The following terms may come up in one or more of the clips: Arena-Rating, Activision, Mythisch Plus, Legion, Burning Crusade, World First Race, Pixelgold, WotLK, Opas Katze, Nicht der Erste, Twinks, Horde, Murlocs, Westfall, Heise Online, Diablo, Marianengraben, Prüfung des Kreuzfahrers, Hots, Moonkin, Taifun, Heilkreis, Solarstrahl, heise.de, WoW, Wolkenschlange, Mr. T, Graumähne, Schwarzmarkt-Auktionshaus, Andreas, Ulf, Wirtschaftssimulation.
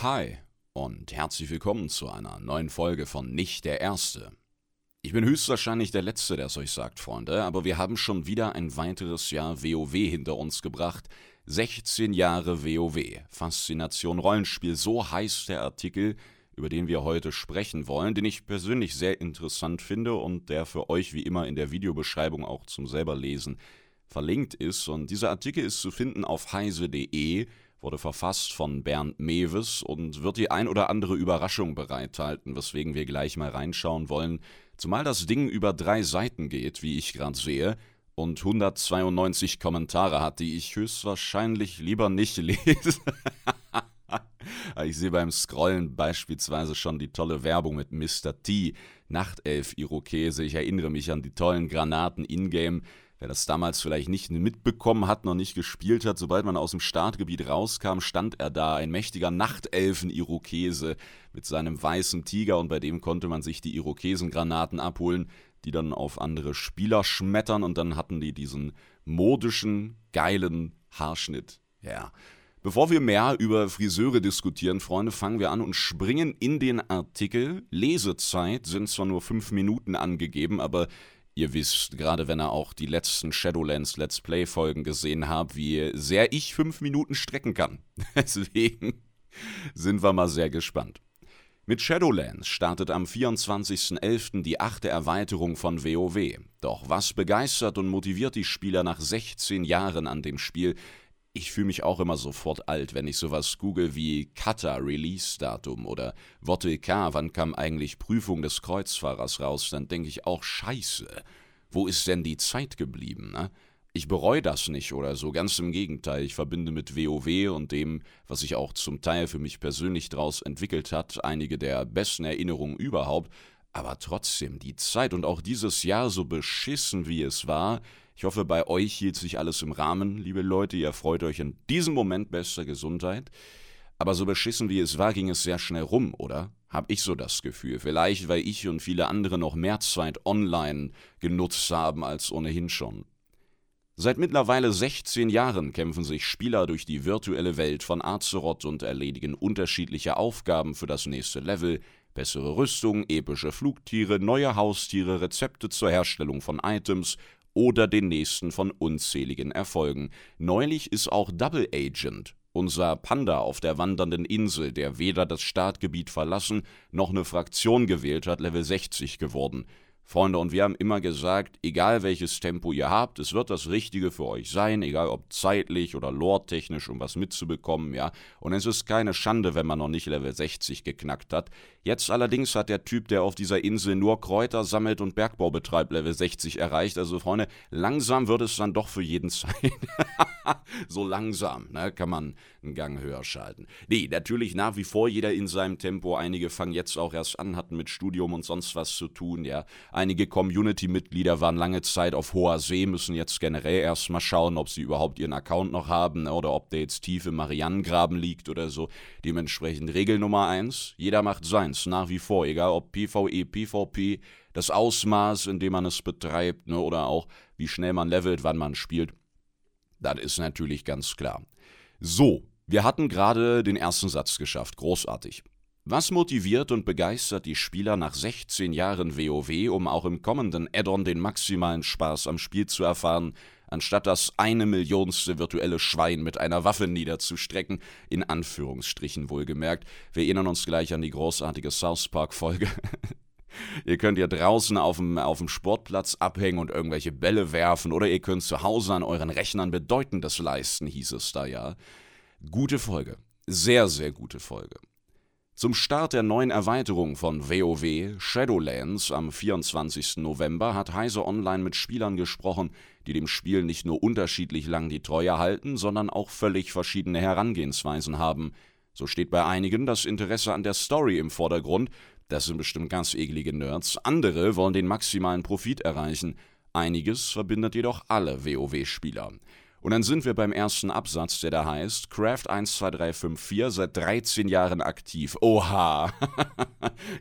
Hi und herzlich willkommen zu einer neuen Folge von Nicht der Erste. Ich bin höchstwahrscheinlich der Letzte, der es euch sagt, Freunde, aber wir haben schon wieder ein weiteres Jahr WoW hinter uns gebracht. 16 Jahre WoW, Faszination Rollenspiel, so heißt der Artikel, über den wir heute sprechen wollen, den ich persönlich sehr interessant finde und der für euch wie immer in der Videobeschreibung auch zum selber Lesen verlinkt ist. Und dieser Artikel ist zu finden auf heise.de, wurde verfasst von Bernd Mewes und wird die ein oder andere Überraschung bereithalten, weswegen wir gleich mal reinschauen wollen, zumal das Ding über 3 Seiten geht, wie ich gerade sehe, und 192 Kommentare hat, die ich höchstwahrscheinlich lieber nicht lese. Ich sehe beim Scrollen beispielsweise schon die tolle Werbung mit Mr. T, Nachtelf-Irokese, ich erinnere mich an die tollen Granaten in-game. Wer das damals vielleicht nicht mitbekommen hat, noch nicht gespielt hat, sobald man aus dem Startgebiet rauskam, stand er da, ein mächtiger Nachtelfen-Irokese mit seinem weißen Tiger, und bei dem konnte man sich die Irokesengranaten abholen, die dann auf andere Spieler schmettern, und dann hatten die diesen modischen, geilen Haarschnitt. Ja. Bevor wir mehr über Friseure diskutieren, Freunde, fangen wir an und springen in den Artikel. Lesezeit sind zwar nur 5 Minuten angegeben, aber ihr wisst, gerade wenn ihr auch die letzten Shadowlands Let's Play Folgen gesehen habt, wie sehr ich 5 Minuten strecken kann. Deswegen sind wir mal sehr gespannt. Mit Shadowlands startet am 24.11. die 8. Erweiterung von WoW. Doch was begeistert und motiviert die Spieler nach 16 Jahren an dem Spiel? Ich fühle mich auch immer sofort alt, wenn ich sowas google wie Cata Release-Datum oder WotLK, wann kam eigentlich Prüfung des Kreuzfahrers raus, dann denke ich auch, scheiße, wo ist denn die Zeit geblieben, ne? Ich bereue das nicht oder so, ganz im Gegenteil, ich verbinde mit WoW und dem, was sich auch zum Teil für mich persönlich draus entwickelt hat, einige der besten Erinnerungen überhaupt, aber trotzdem, die Zeit und auch dieses Jahr, so beschissen wie es war, ich hoffe, bei euch hielt sich alles im Rahmen, liebe Leute, ihr freut euch in diesem Moment bester Gesundheit. Aber so beschissen wie es war, ging es sehr schnell rum, oder? Hab ich so das Gefühl. Vielleicht, weil ich und viele andere noch mehr Zeit online genutzt haben als ohnehin schon. Seit mittlerweile 16 Jahren kämpfen sich Spieler durch die virtuelle Welt von Azeroth und erledigen unterschiedliche Aufgaben für das nächste Level, bessere Rüstung, epische Flugtiere, neue Haustiere, Rezepte zur Herstellung von Items oder den nächsten von unzähligen Erfolgen. Neulich ist auch Double Agent, unser Panda auf der wandernden Insel, der weder das Startgebiet verlassen noch eine Fraktion gewählt hat, Level 60 geworden. Freunde, und wir haben immer gesagt, egal welches Tempo ihr habt, es wird das Richtige für euch sein, egal ob zeitlich oder lore-technisch, um was mitzubekommen, ja. Und es ist keine Schande, wenn man noch nicht Level 60 geknackt hat. Jetzt allerdings hat der Typ, der auf dieser Insel nur Kräuter sammelt und Bergbau betreibt, Level 60 erreicht. Also, Freunde, langsam wird es dann doch für jeden sein. So langsam, ne, kann man einen Gang höher schalten. Nee, natürlich nach wie vor jeder in seinem Tempo. Einige fangen jetzt auch erst an, hatten mit Studium und sonst was zu tun, ja. Einige Community-Mitglieder waren lange Zeit auf hoher See, müssen jetzt generell erstmal schauen, ob sie überhaupt ihren Account noch haben oder ob der jetzt tief im Marianengraben liegt oder so. Dementsprechend Regel Nummer 1, jeder macht seins, nach wie vor, egal ob PvE, PvP, das Ausmaß, in dem man es betreibt, ne, oder auch wie schnell man levelt, wann man spielt, das ist natürlich ganz klar. So, wir hatten gerade den ersten Satz geschafft, großartig. Was motiviert und begeistert die Spieler nach 16 Jahren WoW, um auch im kommenden Add-on den maximalen Spaß am Spiel zu erfahren, anstatt das 1 Millionste virtuelle Schwein mit einer Waffe niederzustrecken, in Anführungsstrichen wohlgemerkt. Wir erinnern uns gleich an die großartige South Park-Folge. Ihr könnt hier draußen auf dem Sportplatz abhängen und irgendwelche Bälle werfen, oder ihr könnt zu Hause an euren Rechnern Bedeutendes leisten, hieß es da ja. Gute Folge. Sehr, sehr gute Folge. Zum Start der neuen Erweiterung von WoW Shadowlands am 24. November hat Heise Online mit Spielern gesprochen, die dem Spiel nicht nur unterschiedlich lang die Treue halten, sondern auch völlig verschiedene Herangehensweisen haben. So steht bei einigen das Interesse an der Story im Vordergrund, das sind bestimmt ganz eklige Nerds, andere wollen den maximalen Profit erreichen, einiges verbindet jedoch alle WoW-Spieler. Und dann sind wir beim ersten Absatz, der da heißt, Craft12354 seit 13 Jahren aktiv. Oha!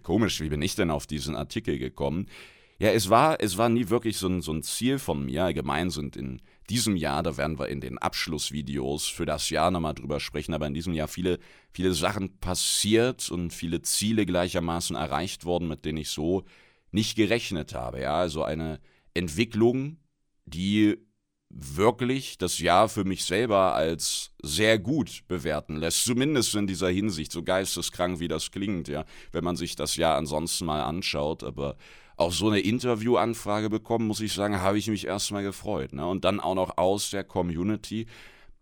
Komisch, wie bin ich denn auf diesen Artikel gekommen? Ja, es war nie wirklich so ein Ziel von mir. Allgemein sind in diesem Jahr, da werden wir in den Abschlussvideos für das Jahr nochmal drüber sprechen, aber in diesem Jahr viele Sachen passiert und viele Ziele gleichermaßen erreicht worden, mit denen ich so nicht gerechnet habe. Ja, also eine Entwicklung, die wirklich das Jahr für mich selber als sehr gut bewerten lässt, zumindest in dieser Hinsicht, so geisteskrank wie das klingt, ja, wenn man sich das Jahr ansonsten mal anschaut, aber auch so eine Interviewanfrage bekommen, muss ich sagen, habe ich mich erstmal gefreut, ne? Und dann auch noch aus der Community,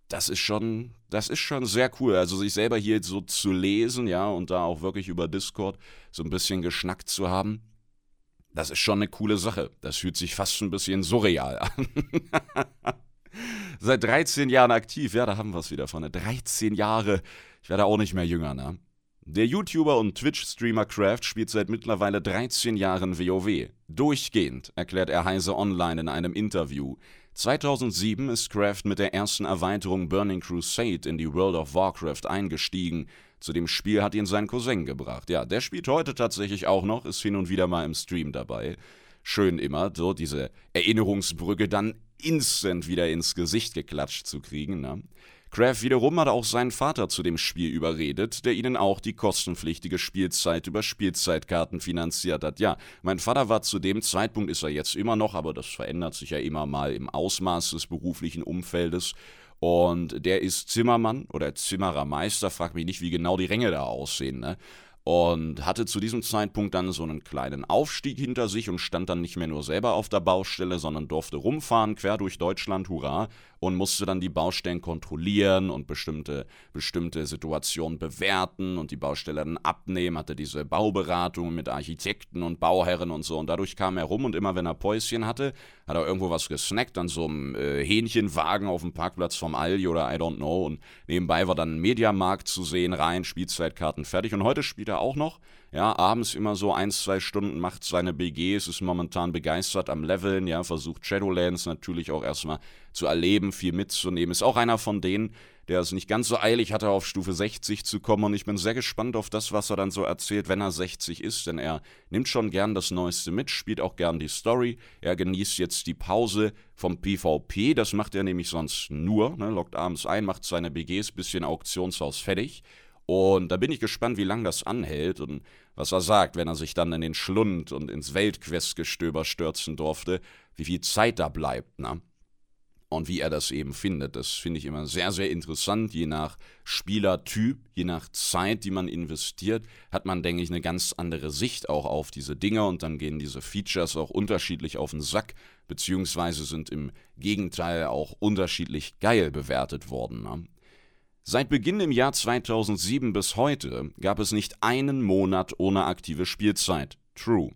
das ist schon sehr cool, also sich selber hier so zu lesen, ja, und da auch wirklich über Discord so ein bisschen geschnackt zu haben. Das ist schon eine coole Sache. Das fühlt sich fast ein bisschen surreal an. Seit 13 Jahren aktiv. Ja, da haben wir es wieder von. 13 Jahre. Ich werde auch nicht mehr jünger, ne? Der YouTuber und Twitch-Streamer Craft spielt seit mittlerweile 13 Jahren WoW. Durchgehend, erklärt er Heise Online in einem Interview. 2007 ist Craft mit der ersten Erweiterung Burning Crusade in die World of Warcraft eingestiegen. Zu dem Spiel hat ihn sein Cousin gebracht. Ja, der spielt heute tatsächlich auch noch, ist hin und wieder mal im Stream dabei. Schön immer, so diese Erinnerungsbrücke dann instant wieder ins Gesicht geklatscht zu kriegen, ne? Craft wiederum hat auch seinen Vater zu dem Spiel überredet, der ihnen auch die kostenpflichtige Spielzeit über Spielzeitkarten finanziert hat. Ja, mein Vater war zu dem Zeitpunkt, ist er jetzt immer noch, aber das verändert sich ja immer mal im Ausmaß des beruflichen Umfeldes. Und der ist Zimmermann oder Zimmerermeister, frag mich nicht, wie genau die Ränge da aussehen, ne? Und hatte zu diesem Zeitpunkt dann so einen kleinen Aufstieg hinter sich und stand dann nicht mehr nur selber auf der Baustelle, sondern durfte rumfahren, quer durch Deutschland, hurra, und musste dann die Baustellen kontrollieren und bestimmte Situationen bewerten und die Baustelle dann abnehmen, hatte diese Bauberatungen mit Architekten und Bauherren und so, und dadurch kam er rum, und immer wenn er Päuschen hatte, hat er irgendwo was gesnackt an so einem Hähnchenwagen auf dem Parkplatz vom Aldi oder I don't know, und nebenbei war dann ein Mediamarkt zu sehen, rein, Spielzeitkarten, fertig, und heute spielt er auch noch, ja, abends immer so 1-2 Stunden, macht seine BGs, ist momentan begeistert am Leveln, ja, versucht Shadowlands natürlich auch erstmal zu erleben, viel mitzunehmen, ist auch einer von denen, der es nicht ganz so eilig hatte, auf Stufe 60 zu kommen, und ich bin sehr gespannt auf das, was er dann so erzählt, wenn er 60 ist, denn er nimmt schon gern das Neueste mit, spielt auch gern die Story, er genießt jetzt die Pause vom PvP, das macht er nämlich sonst nur, ne, lockt abends ein, macht seine BGs, bisschen Auktionshaus fertig. Und da bin ich gespannt, wie lange das anhält und was er sagt, wenn er sich dann in den Schlund und ins Weltquestgestöber stürzen durfte, wie viel Zeit da bleibt, ne? Und wie er das eben findet. Das finde ich immer sehr, sehr interessant. Je nach Spielertyp, je nach Zeit, die man investiert, hat man, denke ich, eine ganz andere Sicht auch auf diese Dinge. Und dann gehen diese Features auch unterschiedlich auf den Sack, beziehungsweise sind im Gegenteil auch unterschiedlich geil bewertet worden, ne? Seit Beginn im Jahr 2007 bis heute gab es nicht einen Monat ohne aktive Spielzeit. True.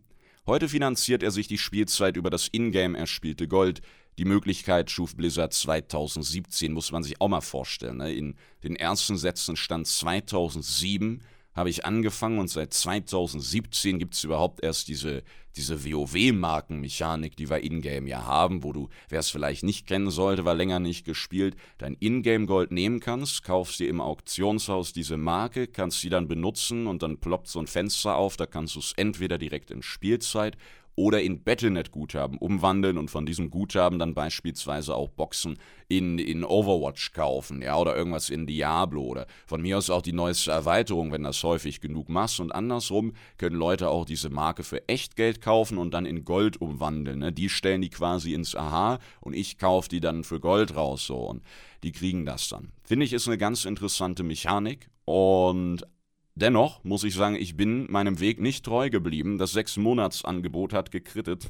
Heute finanziert er sich die Spielzeit über das Ingame erspielte Gold. Die Möglichkeit schuf Blizzard 2017, muss man sich auch mal vorstellen, ne? In den ersten Sätzen stand 2007 habe ich angefangen, und seit 2017 gibt es überhaupt erst diese WoW-Markenmechanik, die wir Ingame ja haben, wo du, wer es vielleicht nicht kennen sollte, war länger nicht gespielt, dein Ingame-Gold nehmen kannst, kaufst dir im Auktionshaus diese Marke, kannst die dann benutzen, und dann ploppt so ein Fenster auf, da kannst du es entweder direkt in Spielzeit oder in Battlenet-Guthaben umwandeln und von diesem Guthaben dann beispielsweise auch Boxen in Overwatch kaufen, ja, oder irgendwas in Diablo oder von mir aus auch die neueste Erweiterung, wenn das häufig genug machst, und andersrum können Leute auch diese Marke für Echtgeld kaufen und dann in Gold umwandeln, ne? Die stellen die quasi ins AH und ich kaufe die dann für Gold raus, so, und die kriegen das dann. Finde ich, ist eine ganz interessante Mechanik, und dennoch muss ich sagen, ich bin meinem Weg nicht treu geblieben. Das 6-Monats-Angebot hat gekrittet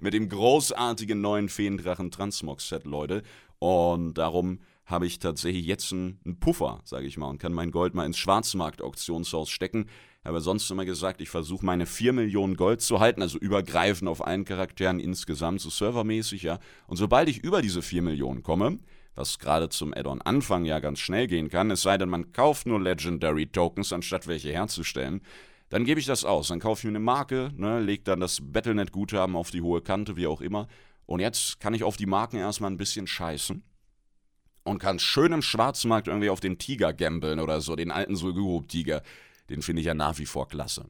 mit dem großartigen neuen Feendrachen-Transmog-Set, Leute. Und darum habe ich tatsächlich jetzt einen Puffer, sage ich mal, und kann mein Gold mal ins Schwarzmarkt-Auktionshaus stecken. Aber sonst immer gesagt, ich versuche meine 4 Millionen Gold zu halten, also übergreifend auf allen Charakteren insgesamt, so servermäßig, ja. Und sobald ich über diese 4 Millionen komme, was gerade zum Add-on-Anfang ja ganz schnell gehen kann, es sei denn, man kauft nur Legendary-Tokens, anstatt welche herzustellen, dann gebe ich das aus, dann kaufe ich mir eine Marke, ne, lege dann das Battlenet-Guthaben auf die hohe Kante, wie auch immer, und jetzt kann ich auf die Marken erstmal ein bisschen scheißen und kann schön im Schwarzmarkt irgendwie auf den Tiger gambeln oder so, den alten Sulgurub-Tiger, den finde ich ja nach wie vor klasse.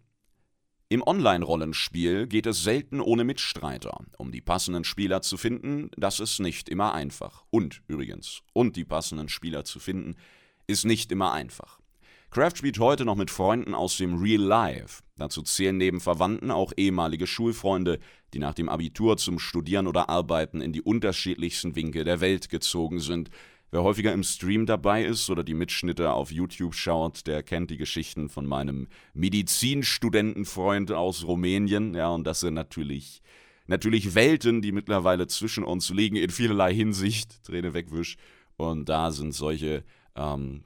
Im Online-Rollenspiel geht es selten ohne Mitstreiter. Um die passenden Spieler zu finden, das ist nicht immer einfach. Craft spielt heute noch mit Freunden aus dem Real Life. Dazu zählen neben Verwandten auch ehemalige Schulfreunde, die nach dem Abitur zum Studieren oder Arbeiten in die unterschiedlichsten Winkel der Welt gezogen sind. Wer häufiger im Stream dabei ist oder die Mitschnitte auf YouTube schaut, der kennt die Geschichten von meinem Medizinstudentenfreund aus Rumänien. Ja, und das sind natürlich Welten, die mittlerweile zwischen uns liegen, in vielerlei Hinsicht. Träne wegwisch. Und da sind solche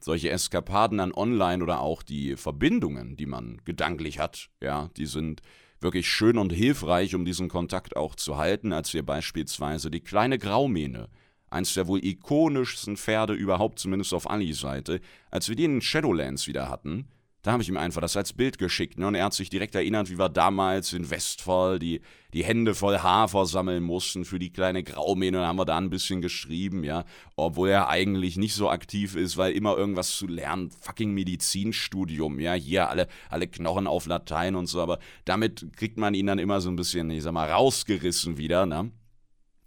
Eskapaden an Online oder auch die Verbindungen, die man gedanklich hat, ja, die sind wirklich schön und hilfreich, um diesen Kontakt auch zu halten, als wir beispielsweise die kleine Graumähne, eins der wohl ikonischsten Pferde überhaupt, zumindest auf Allis Seite, als wir die in Shadowlands wieder hatten, da habe ich ihm einfach das als Bild geschickt, ne? Und er hat sich direkt erinnert, wie wir damals in Westfall die Hände voll Hafer sammeln mussten für die kleine Graumähne. Und dann haben wir da ein bisschen geschrieben, ja, obwohl er eigentlich nicht so aktiv ist, weil immer irgendwas zu lernen, fucking Medizinstudium, ja, hier alle Knochen auf Latein und so, aber damit kriegt man ihn dann immer so ein bisschen, ich sag mal, rausgerissen wieder, ne?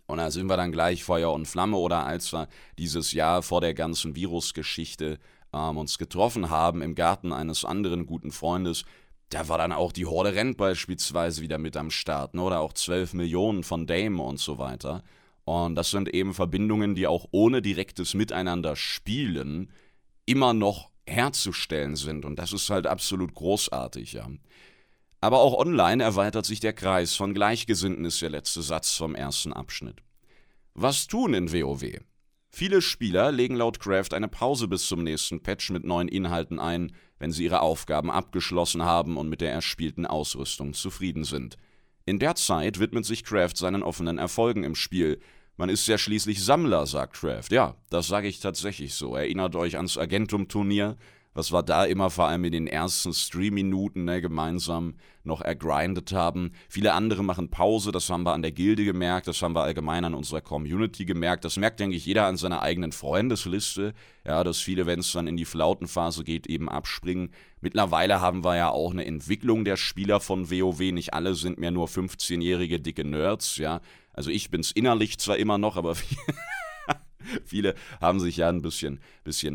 Und da sind wir dann gleich Feuer und Flamme, oder als wir dieses Jahr vor der ganzen Virusgeschichte uns getroffen haben im Garten eines anderen guten Freundes, da war dann auch die Horde rennt beispielsweise wieder mit am Start, ne? Oder auch 12 Millionen von Dame und so weiter. Und das sind eben Verbindungen, die auch ohne direktes Miteinander spielen immer noch herzustellen sind. Und das ist halt absolut großartig, ja. Aber auch online erweitert sich der Kreis von Gleichgesinnten, ist der letzte Satz vom ersten Abschnitt. Was tun in WoW? Viele Spieler legen laut Craft eine Pause bis zum nächsten Patch mit neuen Inhalten ein, wenn sie ihre Aufgaben abgeschlossen haben und mit der erspielten Ausrüstung zufrieden sind. In der Zeit widmet sich Craft seinen offenen Erfolgen im Spiel. Man ist ja schließlich Sammler, sagt Craft. Ja, das sage ich tatsächlich so. Erinnert euch ans Agentum-Turnier. Was wir da immer vor allem in den ersten Stream-Minuten, ne, gemeinsam noch ergrindet haben. Viele andere machen Pause, das haben wir an der Gilde gemerkt, das haben wir allgemein an unserer Community gemerkt. Das merkt, denke ich, jeder an seiner eigenen Freundesliste, ja, dass viele, wenn es dann in die Flautenphase geht, eben abspringen. Mittlerweile haben wir ja auch eine Entwicklung der Spieler von WoW. Nicht alle sind mehr nur 15-jährige dicke Nerds, ja. Also ich bin's innerlich zwar immer noch, aber... Viele haben sich ja ein bisschen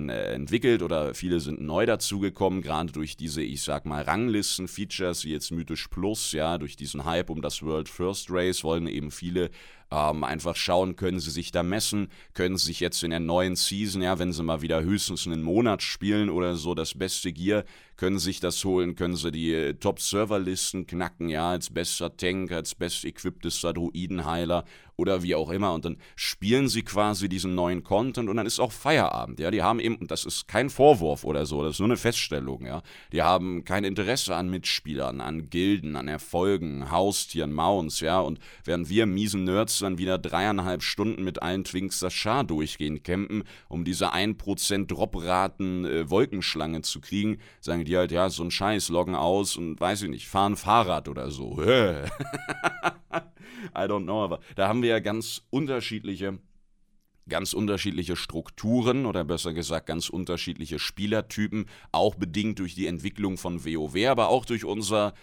entwickelt oder viele sind neu dazugekommen, gerade durch diese, ich sag mal, Ranglisten-Features wie jetzt Mythisch Plus, ja, durch diesen Hype um das World First Race wollen eben viele einfach schauen, können sie sich da messen, können sie sich jetzt in der neuen Season, ja, wenn sie mal wieder höchstens einen Monat spielen oder so, das beste Gear, können sie sich das holen, können sie die Top-Server-Listen knacken, ja, als bester Tank, als best-equiptester Druidenheiler oder wie auch immer, und dann spielen sie quasi diesen neuen Content und dann ist auch Feierabend, ja, die haben eben, und das ist kein Vorwurf oder so, das ist nur eine Feststellung, ja, die haben kein Interesse an Mitspielern, an Gilden, an Erfolgen, Haustieren, Mounts, ja, und während wir miesen Nerds dann wieder 3,5 Stunden mit allen Twinks das Schar durchgehen, campen, um diese 1% Dropraten Wolkenschlange zu kriegen, sagen die halt, ja, so ein Scheiß, loggen aus und weiß ich nicht, fahren Fahrrad oder so. I don't know, aber da haben wir ja ganz unterschiedliche Strukturen oder besser gesagt ganz unterschiedliche Spielertypen, auch bedingt durch die Entwicklung von WoW, aber auch durch unser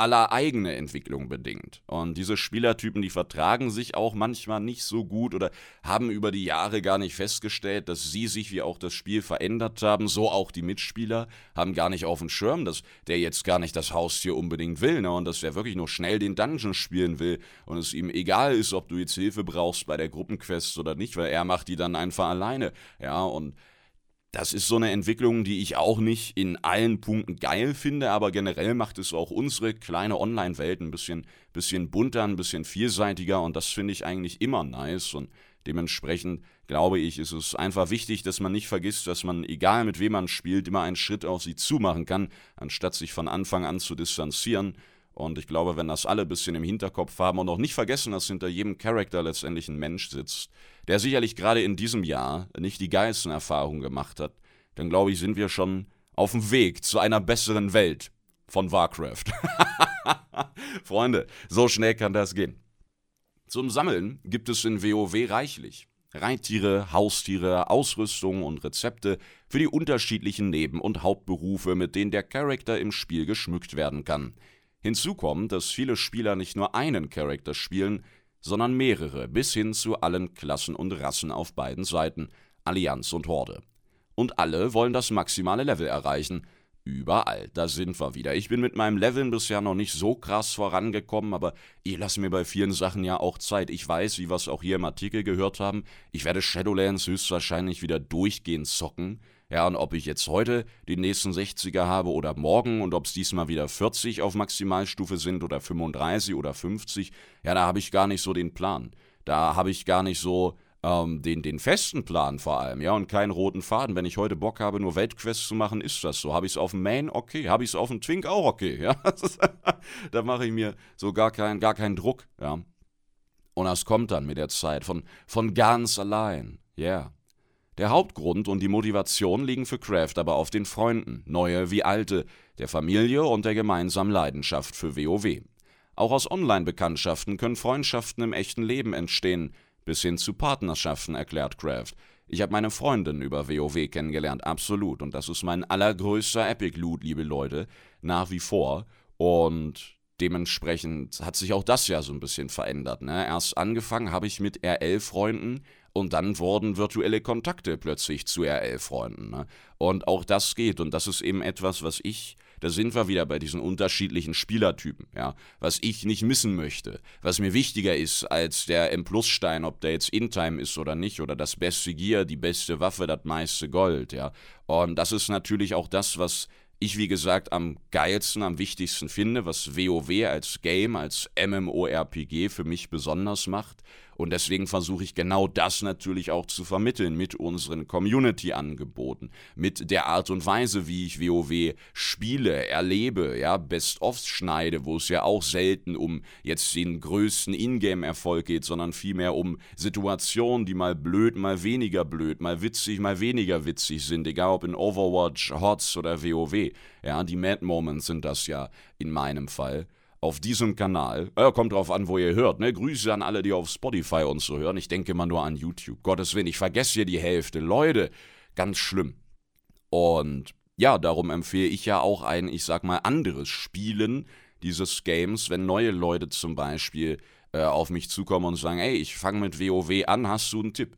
aller eigene Entwicklung bedingt. Und diese Spielertypen, die vertragen sich auch manchmal nicht so gut oder haben über die Jahre gar nicht festgestellt, dass sie sich wie auch das Spiel verändert haben, so auch die Mitspieler, haben gar nicht auf dem Schirm, dass der jetzt gar nicht das Haustier unbedingt will, ne, und dass der wirklich nur schnell den Dungeon spielen will und es ihm egal ist, ob du jetzt Hilfe brauchst bei der Gruppenquest oder nicht, weil er macht die dann einfach alleine, ja, und das ist so eine Entwicklung, die ich auch nicht in allen Punkten geil finde, aber generell macht es auch unsere kleine Online-Welt ein bisschen bunter, ein bisschen vielseitiger, und das finde ich eigentlich immer nice, und dementsprechend glaube ich, ist es einfach wichtig, dass man nicht vergisst, dass man, egal mit wem man spielt, immer einen Schritt auf sie zumachen kann, anstatt sich von Anfang an zu distanzieren. Und ich glaube, wenn das alle ein bisschen im Hinterkopf haben und auch nicht vergessen, dass hinter jedem Charakter letztendlich ein Mensch sitzt, der sicherlich gerade in diesem Jahr nicht die geilsten Erfahrungen gemacht hat, dann glaube ich, sind wir schon auf dem Weg zu einer besseren Welt von Warcraft. Freunde, so schnell kann das gehen. Zum Sammeln gibt es in WoW reichlich. Reittiere, Haustiere, Ausrüstung und Rezepte für die unterschiedlichen Neben- und Hauptberufe, mit denen der Charakter im Spiel geschmückt werden kann. Hinzu kommt, dass viele Spieler nicht nur einen Charakter spielen, sondern mehrere, bis hin zu allen Klassen und Rassen auf beiden Seiten, Allianz und Horde. Und alle wollen das maximale Level erreichen. Überall, da sind wir wieder. Ich bin mit meinem Leveln bisher noch nicht so krass vorangekommen, aber ich lasse mir bei vielen Sachen ja auch Zeit. Ich weiß, wie wir es auch hier im Artikel gehört haben, ich werde Shadowlands höchstwahrscheinlich wieder durchgehend zocken. Ja, und ob ich jetzt heute den nächsten 60er habe oder morgen und ob es diesmal wieder 40 auf Maximalstufe sind oder 35 oder 50, ja, da habe ich gar nicht so den Plan. Da habe ich gar nicht so den festen Plan vor allem, ja, und keinen roten Faden. Wenn ich heute Bock habe, nur Weltquests zu machen, ist das so. Habe ich es auf dem Main? Okay. Habe ich es auf dem Twink? Auch okay, ja. Da mache ich mir so gar keinen Druck, ja. Und das kommt dann mit der Zeit von ganz allein, ja. Yeah. Der Hauptgrund und die Motivation liegen für Craft aber auf den Freunden, neue wie alte, der Familie und der gemeinsamen Leidenschaft für WoW. Auch aus Online-Bekanntschaften können Freundschaften im echten Leben entstehen, bis hin zu Partnerschaften, erklärt Craft. Ich habe meine Freundin über WoW kennengelernt, absolut. Und das ist mein allergrößter Epic-Loot, liebe Leute, nach wie vor. Und dementsprechend hat sich auch das ja so ein bisschen verändert, ne? Erst angefangen habe ich mit RL-Freunden und dann wurden virtuelle Kontakte plötzlich zu RL-Freunden, ne? Und auch das geht. Und das ist eben etwas, was ich... Da sind wir wieder bei diesen unterschiedlichen Spielertypen, ja, was ich nicht missen möchte, was mir wichtiger ist als der M-Plus-Stein, ob der jetzt in-time ist oder nicht, oder das beste Gear, die beste Waffe, das meiste Gold, ja. Und das ist natürlich auch das, was ich, wie gesagt, am geilsten, am wichtigsten finde, was WoW als Game, als MMORPG für mich besonders macht. Und deswegen versuche ich genau das natürlich auch zu vermitteln mit unseren Community-Angeboten, mit der Art und Weise, wie ich WoW spiele, erlebe, ja, Best-ofs schneide, wo es ja auch selten um jetzt den größten Ingame-Erfolg geht, sondern vielmehr um Situationen, die mal blöd, mal witzig, mal weniger witzig sind, egal ob in Overwatch, HOTS oder WoW. Ja, die Mad Moments sind das ja in meinem Fall. Auf diesem Kanal, kommt drauf an, wo ihr hört, ne? Grüße an alle, die auf Spotify uns so hören. Ich denke immer nur an YouTube. Gottes Willen, ich vergesse hier die Hälfte. Leute, ganz schlimm. Und ja, darum empfehle ich ja auch ein, ich sag mal, anderes Spielen dieses Games, wenn neue Leute zum Beispiel auf mich zukommen und sagen, ey, ich fange mit WoW an, hast du einen Tipp?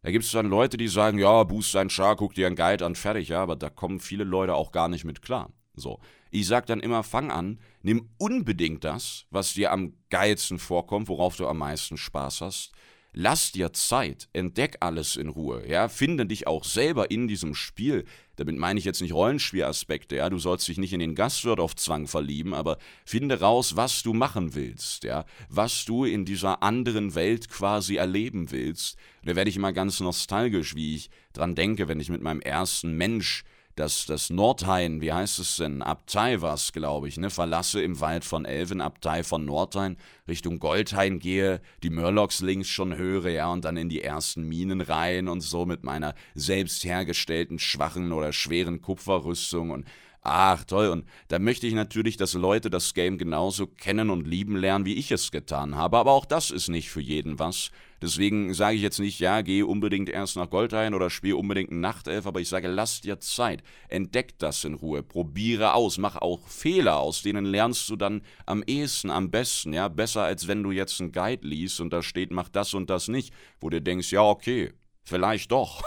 Da gibt es dann Leute, die sagen, ja, boost dein Char, guck dir einen Guide an, fertig, ja, aber da kommen viele Leute auch gar nicht mit klar. So, ich sag dann immer, fang an, nimm unbedingt das, was dir am geilsten vorkommt, worauf du am meisten Spaß hast. Lass dir Zeit, entdeck alles in Ruhe, ja, finde dich auch selber in diesem Spiel. Damit meine ich jetzt nicht Rollenspielaspekte, ja, du sollst dich nicht in den Gastwirt auf Zwang verlieben, aber finde raus, was du machen willst, ja, was du in dieser anderen Welt quasi erleben willst. Da werde ich immer ganz nostalgisch, wie ich dran denke, wenn ich mit meinem ersten Mensch das Nordhain, wie heißt es denn, Abtei war es, glaube ich, ne, verlasse im Wald von Elven, Abtei von Nordhain, Richtung Goldhain gehe, die Murlocs links schon höre, ja, und dann in die ersten Minen rein und so mit meiner selbst hergestellten schwachen oder schweren Kupferrüstung und ach, toll. Und da möchte ich natürlich, dass Leute das Game genauso kennen und lieben lernen, wie ich es getan habe. Aber auch das ist nicht für jeden was. Deswegen sage ich jetzt nicht, ja, geh unbedingt erst nach Goldhain oder spiel unbedingt einen Nachtelf. Aber ich sage, lass dir Zeit. Entdeck das in Ruhe. Probiere aus. Mach auch Fehler, aus denen lernst du dann am ehesten, am besten. Ja, besser als wenn du jetzt einen Guide liest und da steht, mach das und das nicht. Wo du denkst, ja, okay. Vielleicht doch.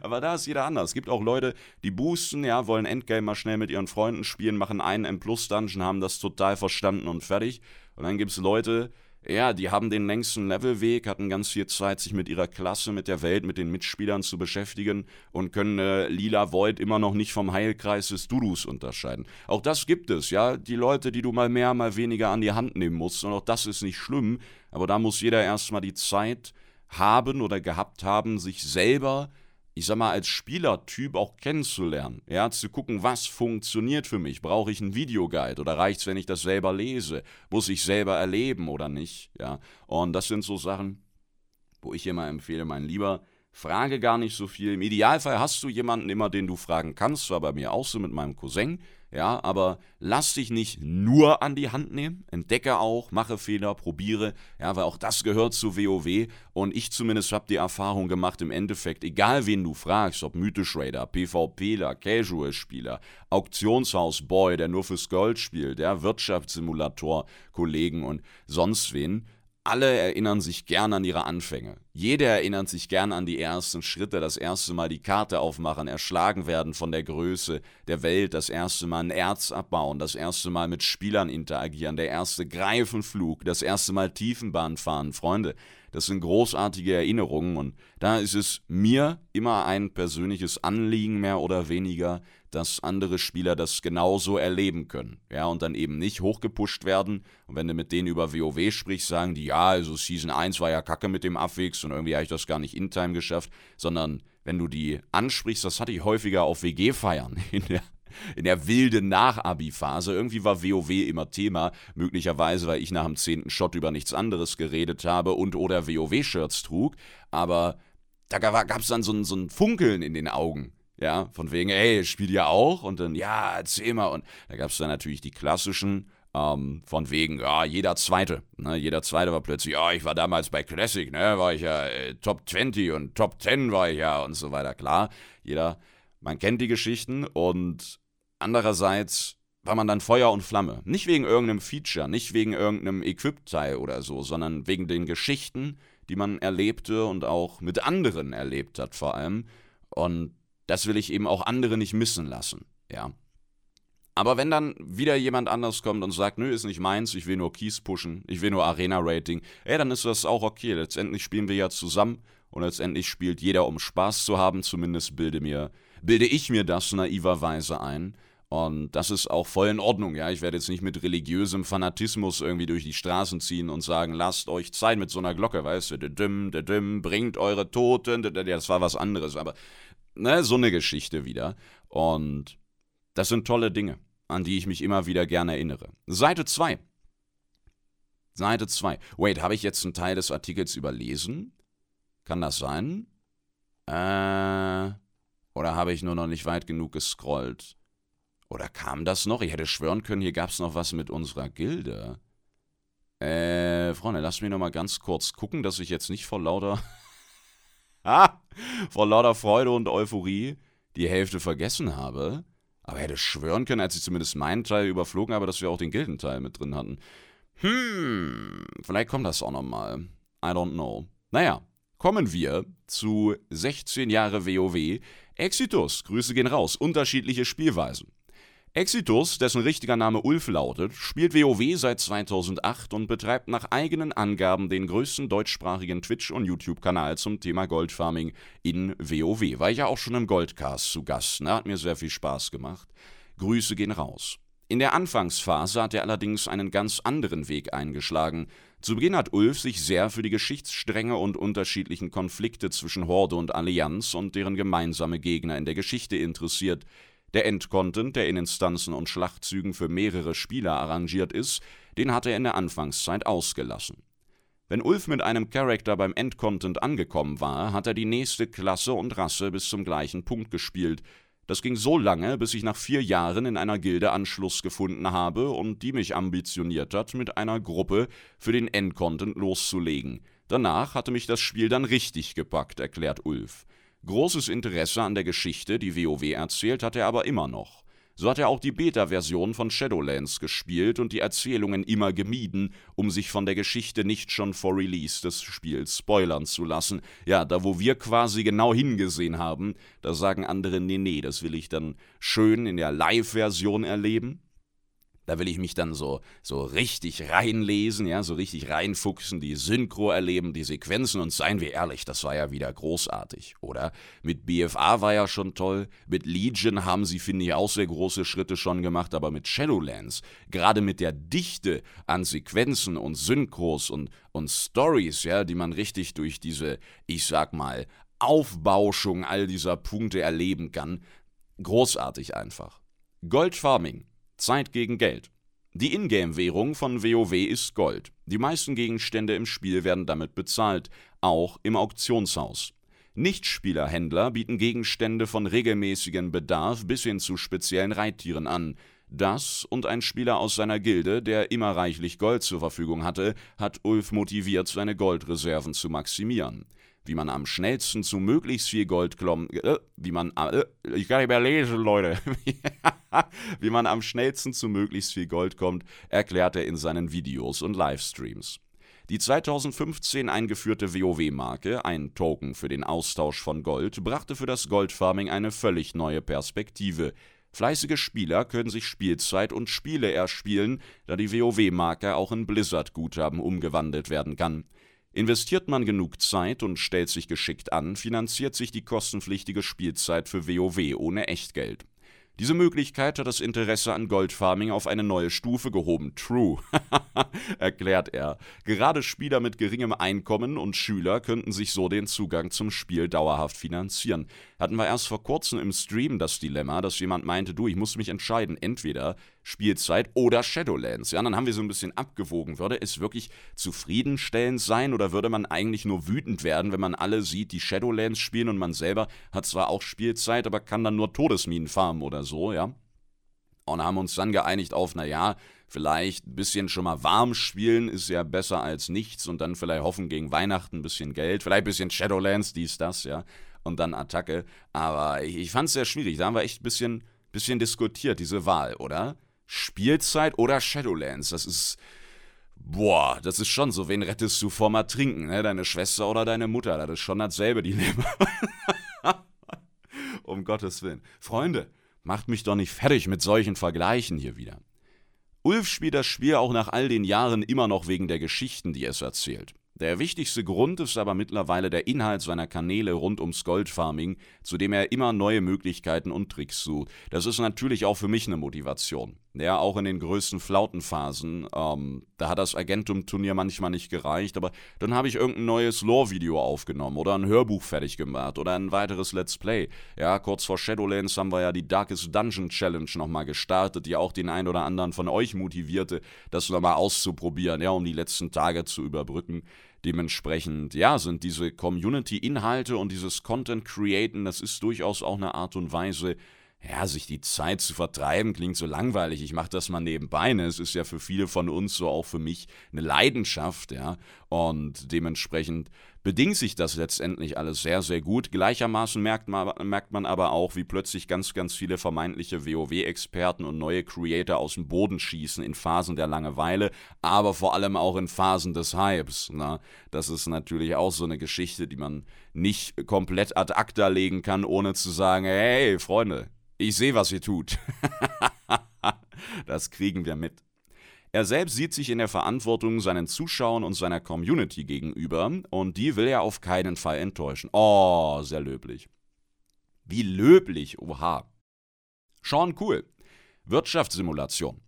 Aber da ist jeder anders. Es gibt auch Leute, die boosten, ja, wollen Endgame mal schnell mit ihren Freunden spielen, machen einen M-Plus-Dungeon, haben das total verstanden und fertig. Und dann gibt es Leute, ja, die haben den längsten Levelweg, hatten ganz viel Zeit, sich mit ihrer Klasse, mit der Welt, mit den Mitspielern zu beschäftigen und können Lila Void immer noch nicht vom Heilkreis des Dudus unterscheiden. Auch das gibt es, ja, die Leute, die du mal mehr, mal weniger an die Hand nehmen musst. Und auch das ist nicht schlimm, aber da muss jeder erstmal die Zeit haben oder gehabt haben, sich selber, ich sag mal, als Spielertyp auch kennenzulernen. Ja, zu gucken, was funktioniert für mich. Brauche ich einen Videoguide oder reicht's, wenn ich das selber lese? Muss ich selber erleben oder nicht? Ja, und das sind so Sachen, wo ich immer empfehle, mein Lieber, frage gar nicht so viel. Im Idealfall hast du jemanden immer, den du fragen kannst, war bei mir auch so mit meinem Cousin, ja, aber lass dich nicht nur an die Hand nehmen, entdecke auch, mache Fehler, probiere, ja, weil auch das gehört zu WoW und ich zumindest habe die Erfahrung gemacht, im Endeffekt, egal wen du fragst, ob Mythisch Raider, PvPler, Casual-Spieler, Auktionshaus-Boy, der nur fürs Gold spielt, ja, Wirtschaftssimulator-Kollegen und sonst wen, alle erinnern sich gern an ihre Anfänge. Jeder erinnert sich gern an die ersten Schritte, das erste Mal die Karte aufmachen, erschlagen werden von der Größe der Welt, das erste Mal ein Erz abbauen, das erste Mal mit Spielern interagieren, der erste Greifenflug, das erste Mal Tiefenbahn fahren. Freunde, das sind großartige Erinnerungen und da ist es mir immer ein persönliches Anliegen mehr oder weniger, dass andere Spieler das genauso erleben können, ja, und dann eben nicht hochgepusht werden. Und wenn du mit denen über WoW sprichst, sagen die, ja, also Season 1 war ja kacke mit dem Affix und irgendwie habe ich das gar nicht in Time geschafft, sondern wenn du die ansprichst, das hatte ich häufiger auf WG-Feiern in der wilden Nach-Abi-Phase. Irgendwie war WoW immer Thema, möglicherweise, weil ich nach dem 10. Shot über nichts anderes geredet habe und oder WoW-Shirts trug, aber da gab es dann so ein Funkeln in den Augen. Ja, von wegen, ey, spielt ihr auch? Und dann, ja, erzähl mal. Und da gab es dann natürlich die klassischen, von wegen, ja, jeder Zweite. Ne? Jeder Zweite war plötzlich, ja, ich war damals bei Classic, ne, war ich ja Top 20 und Top 10 war ich ja und so weiter. Klar, man kennt die Geschichten und andererseits war man dann Feuer und Flamme. Nicht wegen irgendeinem Feature, nicht wegen irgendeinem Equip-Teil oder so, sondern wegen den Geschichten, die man erlebte und auch mit anderen erlebt hat vor allem. Und das will ich eben auch andere nicht missen lassen, ja. Aber wenn dann wieder jemand anders kommt und sagt, nö, ist nicht meins, ich will nur Keys pushen, ich will nur Arena-Rating, ey, dann ist das auch okay. Letztendlich spielen wir ja zusammen und letztendlich spielt jeder, um Spaß zu haben, zumindest bilde ich mir das naiverweise ein. Und das ist auch voll in Ordnung, ja. Ich werde jetzt nicht mit religiösem Fanatismus irgendwie durch die Straßen ziehen und sagen, lasst euch Zeit mit so einer Glocke, weißt du, bringt eure Toten, das war was anderes, aber ne, so eine Geschichte wieder. Und das sind tolle Dinge, an die ich mich immer wieder gerne erinnere. Seite 2. Wait, habe ich jetzt einen Teil des Artikels überlesen? Kann das sein? Oder habe ich nur noch nicht weit genug gescrollt? Oder kam das noch? Ich hätte schwören können, hier gab es noch was mit unserer Gilde. Freunde, lasst mich noch mal ganz kurz gucken, dass ich jetzt nicht vor lauter... vor lauter Freude und Euphorie die Hälfte vergessen habe. Aber hätte schwören können, als ich zumindest meinen Teil überflogen habe, dass wir auch den Gildenteil mit drin hatten. Vielleicht kommt das auch nochmal. I don't know. Naja, kommen wir zu 16 Jahre WoW. Exitus, Grüße gehen raus, unterschiedliche Spielweisen. Exitus, dessen richtiger Name Ulf lautet, spielt WoW seit 2008 und betreibt nach eigenen Angaben den größten deutschsprachigen Twitch- und YouTube-Kanal zum Thema Goldfarming in WoW. War ich ja auch schon im Goldcast zu Gast, ne? Hat mir sehr viel Spaß gemacht. Grüße gehen raus. In der Anfangsphase hat er allerdings einen ganz anderen Weg eingeschlagen. Zu Beginn hat Ulf sich sehr für die Geschichtsstränge und unterschiedlichen Konflikte zwischen Horde und Allianz und deren gemeinsame Gegner in der Geschichte interessiert. Der Endcontent, der in Instanzen und Schlachtzügen für mehrere Spieler arrangiert ist, den hat er in der Anfangszeit ausgelassen. Wenn Ulf mit einem Charakter beim Endcontent angekommen war, hat er die nächste Klasse und Rasse bis zum gleichen Punkt gespielt. Das ging so lange, bis ich nach 4 Jahren in einer Gilde Anschluss gefunden habe und die mich ambitioniert hat, mit einer Gruppe für den Endcontent loszulegen. Danach hatte mich das Spiel dann richtig gepackt, erklärt Ulf. Großes Interesse an der Geschichte, die WoW erzählt, hat er aber immer noch. So hat er auch die Beta-Version von Shadowlands gespielt und die Erzählungen immer gemieden, um sich von der Geschichte nicht schon vor Release des Spiels spoilern zu lassen. Ja, da wo wir quasi genau hingesehen haben, da sagen andere, nee, das will ich dann schön in der Live-Version erleben. Da will ich mich dann so richtig reinlesen, ja, so richtig reinfuchsen, die Synchro erleben, die Sequenzen und seien wir ehrlich, das war ja wieder großartig, oder? Mit BFA war ja schon toll, mit Legion haben sie, finde ich, auch sehr große Schritte schon gemacht, aber mit Shadowlands, gerade mit der Dichte an Sequenzen und Synchros und Stories, ja, die man richtig durch diese, ich sag mal, Aufbauschung all dieser Punkte erleben kann, großartig einfach. Goldfarming. Zeit gegen Geld. Die Ingame-Währung von WoW ist Gold. Die meisten Gegenstände im Spiel werden damit bezahlt, auch im Auktionshaus. Nichtspielerhändler bieten Gegenstände von regelmäßigem Bedarf bis hin zu speziellen Reittieren an. Das und ein Spieler aus seiner Gilde, der immer reichlich Gold zur Verfügung hatte, hat Ulf motiviert, seine Goldreserven zu maximieren. Wie man am schnellsten zu möglichst viel Gold wie man am schnellsten zu möglichst viel Gold kommt, erklärt er in seinen Videos und Livestreams. Die 2015 eingeführte WoW-Marke, ein Token für den Austausch von Gold, brachte für das Goldfarming eine völlig neue Perspektive. Fleißige Spieler können sich Spielzeit und Spiele erspielen, da die WoW-Marke auch in Blizzard-Guthaben umgewandelt werden kann. Investiert man genug Zeit und stellt sich geschickt an, finanziert sich die kostenpflichtige Spielzeit für WoW ohne Echtgeld. Diese Möglichkeit hat das Interesse an Goldfarming auf eine neue Stufe gehoben. True, erklärt er. Gerade Spieler mit geringem Einkommen und Schüler könnten sich so den Zugang zum Spiel dauerhaft finanzieren. Hatten wir erst vor kurzem im Stream das Dilemma, dass jemand meinte, ich muss mich entscheiden, entweder Spielzeit oder Shadowlands. Ja, dann haben wir so ein bisschen abgewogen. Würde es wirklich zufriedenstellend sein oder würde man eigentlich nur wütend werden, wenn man alle sieht, die Shadowlands spielen und man selber hat zwar auch Spielzeit, aber kann dann nur Todesminen farmen oder so, ja? Und haben uns dann geeinigt auf, vielleicht ein bisschen schon mal warm spielen ist ja besser als nichts und dann vielleicht hoffen gegen Weihnachten ein bisschen Geld, vielleicht ein bisschen Shadowlands, dies, das, ja, und dann Attacke. Aber ich fand es sehr schwierig, da haben wir echt ein bisschen diskutiert, diese Wahl, oder? Spielzeit oder Shadowlands, das ist schon so, wen rettest du vorm Ertrinken, ne? Deine Schwester oder deine Mutter, das ist schon dasselbe Dilemma. Um Gottes Willen. Freunde, macht mich doch nicht fertig mit solchen Vergleichen hier wieder. Ulf spielt das Spiel auch nach all den Jahren immer noch wegen der Geschichten, die es erzählt. Der wichtigste Grund ist aber mittlerweile der Inhalt seiner Kanäle rund ums Goldfarming, zu dem er immer neue Möglichkeiten und Tricks sucht. Das ist natürlich auch für mich eine Motivation. Ja, auch in den größten Flautenphasen, da hat das Agentum-Turnier manchmal nicht gereicht, aber dann habe ich irgendein neues Lore-Video aufgenommen oder ein Hörbuch fertig gemacht oder ein weiteres Let's Play. Ja, kurz vor Shadowlands haben wir ja die Darkest Dungeon Challenge nochmal gestartet, die auch den einen oder anderen von euch motivierte, das nochmal auszuprobieren, ja, um die letzten Tage zu überbrücken. Dementsprechend, ja, sind diese Community-Inhalte und dieses Content-Createn, das ist durchaus auch eine Art und Weise, ja, sich die Zeit zu vertreiben, klingt so langweilig, ich mache das mal nebenbei, ne? Es ist ja für viele von uns, so auch für mich, eine Leidenschaft, ja, und dementsprechend bedingt sich das letztendlich alles sehr, sehr gut. Gleichermaßen merkt man aber auch, wie plötzlich ganz, ganz viele vermeintliche WoW-Experten und neue Creator aus dem Boden schießen in Phasen der Langeweile, aber vor allem auch in Phasen des Hypes, ne? Das ist natürlich auch so eine Geschichte, die man nicht komplett ad acta legen kann, ohne zu sagen, hey, Freunde, ich sehe, was ihr tut. Das kriegen wir mit. Er selbst sieht sich in der Verantwortung seinen Zuschauern und seiner Community gegenüber und die will er auf keinen Fall enttäuschen. Oh, sehr löblich. Wie löblich, oha. Sean Cool, Wirtschaftssimulation.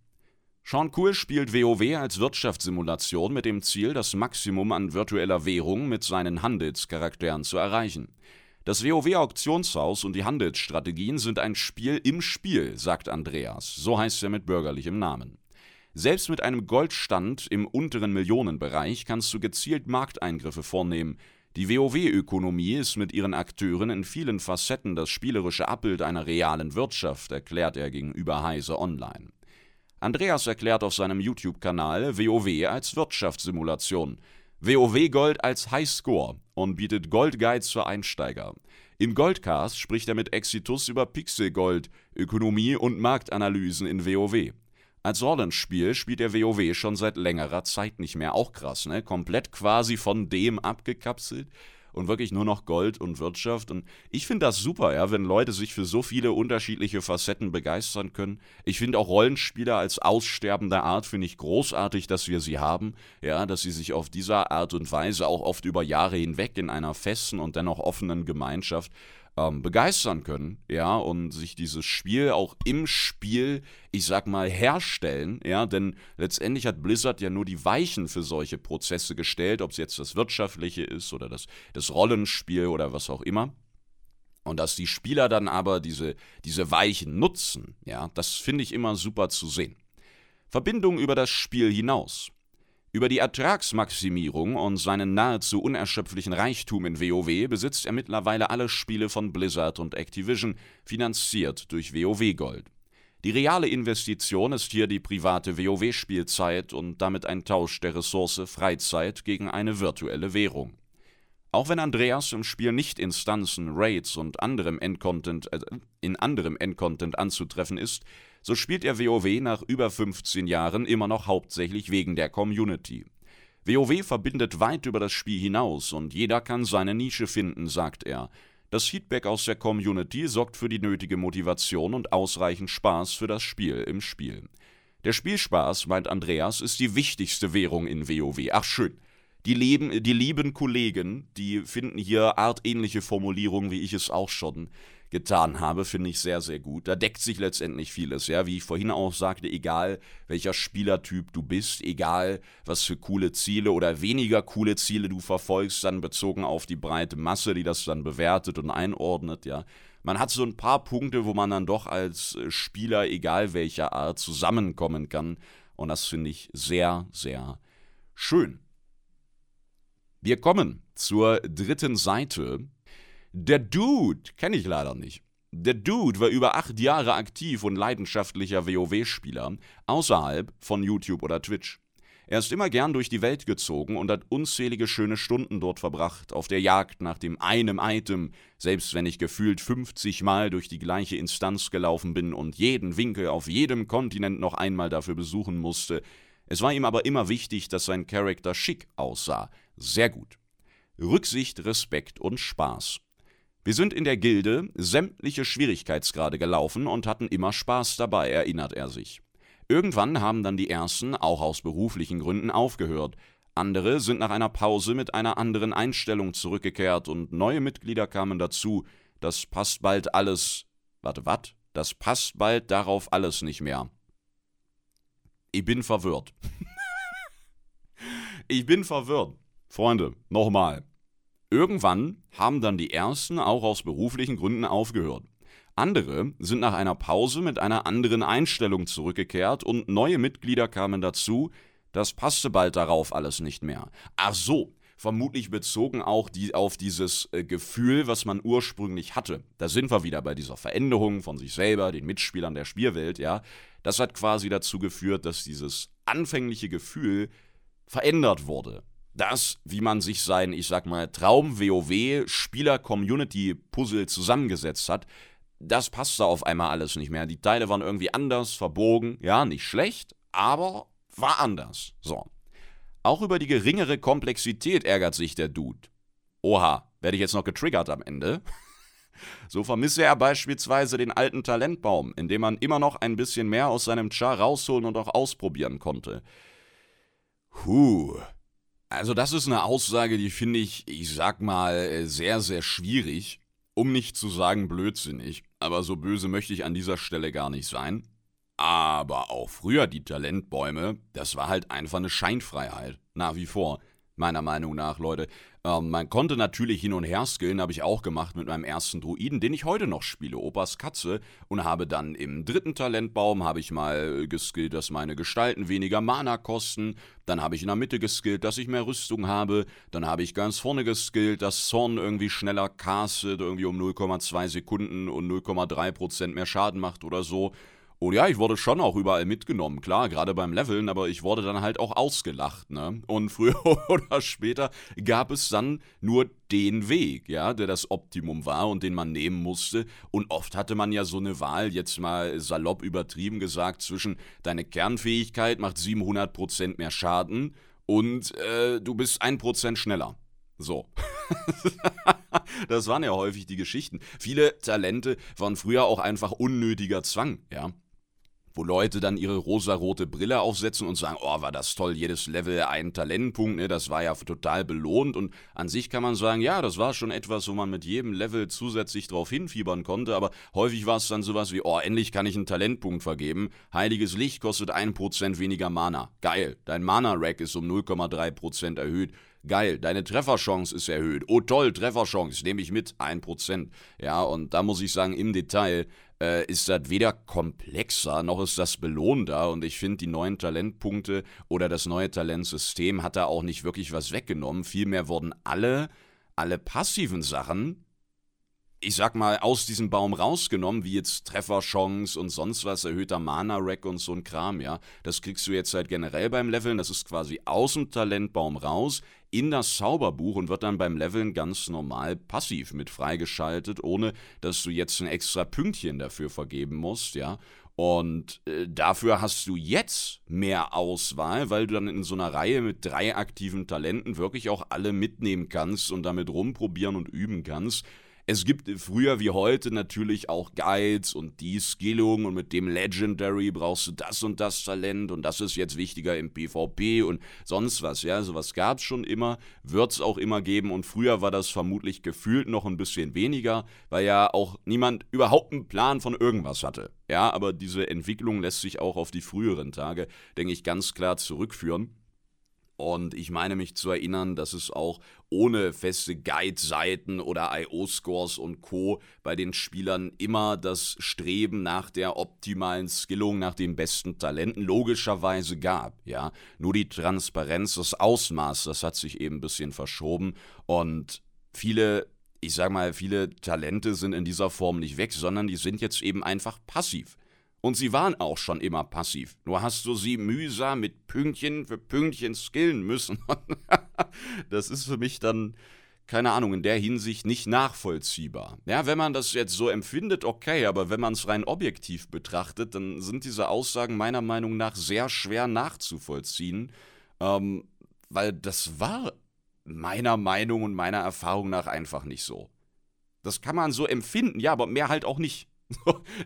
Sean Cool spielt WoW als Wirtschaftssimulation mit dem Ziel, das Maximum an virtueller Währung mit seinen Handelscharakteren zu erreichen. Das WoW-Auktionshaus und die Handelsstrategien sind ein Spiel im Spiel, sagt Andreas. So heißt er mit bürgerlichem Namen. Selbst mit einem Goldstand im unteren Millionenbereich kannst du gezielt Markteingriffe vornehmen. Die WoW-Ökonomie ist mit ihren Akteuren in vielen Facetten das spielerische Abbild einer realen Wirtschaft, erklärt er gegenüber Heise Online. Andreas erklärt auf seinem YouTube-Kanal WoW als Wirtschaftssimulation, WoW Gold als Highscore und bietet Gold-Guides für Einsteiger. Im Goldcast spricht er mit Exitus über Pixelgold, Ökonomie und Marktanalysen in WoW. Als Rollenspiel spielt er WoW schon seit längerer Zeit nicht mehr. Auch krass, ne? Komplett quasi von dem abgekapselt und wirklich nur noch Gold und Wirtschaft. Und ich finde das super, ja, wenn Leute sich für so viele unterschiedliche Facetten begeistern können. Ich finde auch Rollenspieler als aussterbende Art, finde ich großartig, dass wir sie haben. Ja, dass sie sich auf dieser Art und Weise auch oft über Jahre hinweg in einer festen und dennoch offenen Gemeinschaft begeistern können, ja, und sich dieses Spiel auch im Spiel, ich sag mal, herstellen, ja, denn letztendlich hat Blizzard ja nur die Weichen für solche Prozesse gestellt, ob es jetzt das Wirtschaftliche ist oder das Rollenspiel oder was auch immer. Und dass die Spieler dann aber diese Weichen nutzen, ja, das finde ich immer super zu sehen. Verbindung über das Spiel hinaus. Über die Ertragsmaximierung und seinen nahezu unerschöpflichen Reichtum in WoW besitzt er mittlerweile alle Spiele von Blizzard und Activision, finanziert durch WoW-Gold. Die reale Investition ist hier die private WoW-Spielzeit und damit ein Tausch der Ressource Freizeit gegen eine virtuelle Währung. Auch wenn Andreas im Spiel nicht Instanzen, Raids und in anderem Endcontent anzutreffen ist, so spielt er WoW nach über 15 Jahren immer noch hauptsächlich wegen der Community. WoW verbindet weit über das Spiel hinaus und jeder kann seine Nische finden, sagt er. Das Feedback aus der Community sorgt für die nötige Motivation und ausreichend Spaß für das Spiel im Spiel. Der Spielspaß, meint Andreas, ist die wichtigste Währung in WoW. Ach schön, die lieben Kollegen, die finden hier artähnliche Formulierungen, wie ich es auch schon getan habe, finde ich sehr, sehr gut. Da deckt sich letztendlich vieles, ja, wie ich vorhin auch sagte, egal welcher Spielertyp du bist, egal was für coole Ziele oder weniger coole Ziele du verfolgst, dann bezogen auf die breite Masse, die das dann bewertet und einordnet, ja. Man hat so ein paar Punkte, wo man dann doch als Spieler, egal welcher Art, zusammenkommen kann und das finde ich sehr, sehr schön. Wir kommen zur dritten Seite. Der Dude, kenne ich leider nicht. Der Dude war über 8 Jahre aktiv und leidenschaftlicher WoW-Spieler, außerhalb von YouTube oder Twitch. Er ist immer gern durch die Welt gezogen und hat unzählige schöne Stunden dort verbracht, auf der Jagd nach dem einen Item, selbst wenn ich gefühlt 50 Mal durch die gleiche Instanz gelaufen bin und jeden Winkel auf jedem Kontinent noch einmal dafür besuchen musste. Es war ihm aber immer wichtig, dass sein Charakter schick aussah. Sehr gut. Rücksicht, Respekt und Spaß. Wir sind in der Gilde sämtliche Schwierigkeitsgrade gelaufen und hatten immer Spaß dabei, erinnert er sich. Irgendwann haben dann die ersten, auch aus beruflichen Gründen, aufgehört. Andere sind nach einer Pause mit einer anderen Einstellung zurückgekehrt und neue Mitglieder kamen dazu. Das passt bald darauf alles nicht mehr. Ich bin verwirrt. Freunde, nochmal. Irgendwann haben dann die ersten auch aus beruflichen Gründen aufgehört. Andere sind nach einer Pause mit einer anderen Einstellung zurückgekehrt und neue Mitglieder kamen dazu. Das passte bald darauf alles nicht mehr. Ach so, vermutlich bezogen auch auf dieses Gefühl, was man ursprünglich hatte. Da sind wir wieder bei dieser Veränderung von sich selber, den Mitspielern der Spielwelt, ja. Das hat quasi dazu geführt, dass dieses anfängliche Gefühl verändert wurde. Das, wie man sich sein, ich sag mal, Traum-WoW-Spieler-Community-Puzzle zusammengesetzt hat, das passte auf einmal alles nicht mehr. Die Teile waren irgendwie anders, verbogen, ja, nicht schlecht, aber war anders. So. Auch über die geringere Komplexität ärgert sich der Dude. Oha, werde ich jetzt noch getriggert am Ende? So vermisse er beispielsweise den alten Talentbaum, in dem man immer noch ein bisschen mehr aus seinem Char rausholen und auch ausprobieren konnte. Also das ist eine Aussage, die finde ich sag mal, sehr, sehr schwierig, um nicht zu sagen blödsinnig, aber so böse möchte ich an dieser Stelle gar nicht sein. Aber auch früher die Talentbäume, das war halt einfach eine Scheinfreiheit, nach wie vor, meiner Meinung nach, Leute. Man konnte natürlich hin und her skillen, habe ich auch gemacht mit meinem ersten Druiden, den ich heute noch spiele, Opas Katze, und habe dann im dritten Talentbaum habe ich mal geskillt, dass meine Gestalten weniger Mana kosten, dann habe ich in der Mitte geskillt, dass ich mehr Rüstung habe, dann habe ich ganz vorne geskillt, dass Zorn irgendwie schneller castet, irgendwie um 0,2 Sekunden und 0,3% mehr Schaden macht oder so. Und ja, ich wurde schon auch überall mitgenommen, klar, gerade beim Leveln, aber ich wurde dann halt auch ausgelacht, ne? Und früher oder später gab es dann nur den Weg, ja, der das Optimum war und den man nehmen musste. Und oft hatte man ja so eine Wahl, jetzt mal salopp übertrieben gesagt, zwischen deine Kernfähigkeit macht 700% mehr Schaden und du bist 1% schneller. So. Das waren ja häufig die Geschichten. Viele Talente waren früher auch einfach unnötiger Zwang, ja. Wo Leute dann ihre rosarote Brille aufsetzen und sagen, oh, war das toll, jedes Level ein Talentpunkt, ne, das war ja total belohnt. Und an sich kann man sagen, ja, das war schon etwas, wo man mit jedem Level zusätzlich drauf hinfiebern konnte, aber häufig war es dann sowas wie, oh, endlich kann ich einen Talentpunkt vergeben, heiliges Licht kostet 1% weniger Mana, geil, dein Mana-Rack ist um 0,3% erhöht, geil, deine Trefferchance ist erhöht, oh toll, Trefferchance, nehme ich mit, 1%. Ja, und da muss ich sagen, im Detail ist das weder komplexer, noch ist das belohnender. Und ich finde, die neuen Talentpunkte oder das neue Talentsystem hat da auch nicht wirklich was weggenommen. Vielmehr wurden alle passiven Sachen, ich sag mal, aus diesem Baum rausgenommen, wie jetzt Trefferchance und sonst was, erhöhter Mana-Rack und so ein Kram, ja. Das kriegst du jetzt halt generell beim Leveln, das ist quasi aus dem Talentbaum raus, in das Zauberbuch und wird dann beim Leveln ganz normal passiv mit freigeschaltet, ohne dass du jetzt ein extra Pünktchen dafür vergeben musst, ja. Und dafür hast du jetzt mehr Auswahl, weil du dann in so einer Reihe mit 3 aktiven Talenten wirklich auch alle mitnehmen kannst und damit rumprobieren und üben kannst. Es gibt früher wie heute natürlich auch Guides und die Skillung und mit dem Legendary brauchst du das und das Talent und das ist jetzt wichtiger im PvP und sonst was, ja, sowas gab's schon immer, wird's auch immer geben und früher war das vermutlich gefühlt noch ein bisschen weniger, weil ja auch niemand überhaupt einen Plan von irgendwas hatte, ja, aber diese Entwicklung lässt sich auch auf die früheren Tage, denke ich, ganz klar zurückführen. Und ich meine mich zu erinnern, dass es auch ohne feste Guide-Seiten oder IO-Scores und Co. bei den Spielern immer das Streben nach der optimalen Skillung, nach den besten Talenten logischerweise gab, ja. Nur die Transparenz, das Ausmaß, das hat sich eben ein bisschen verschoben und viele Talente sind in dieser Form nicht weg, sondern die sind jetzt eben einfach passiv. Und sie waren auch schon immer passiv. Nur hast du sie mühsam mit Pünktchen für Pünktchen skillen müssen. Das ist für mich dann, keine Ahnung, in der Hinsicht nicht nachvollziehbar. Ja, wenn man das jetzt so empfindet, okay, aber wenn man es rein objektiv betrachtet, dann sind diese Aussagen meiner Meinung nach sehr schwer nachzuvollziehen, weil das war meiner Meinung und meiner Erfahrung nach einfach nicht so. Das kann man so empfinden, ja, aber mehr halt auch nicht.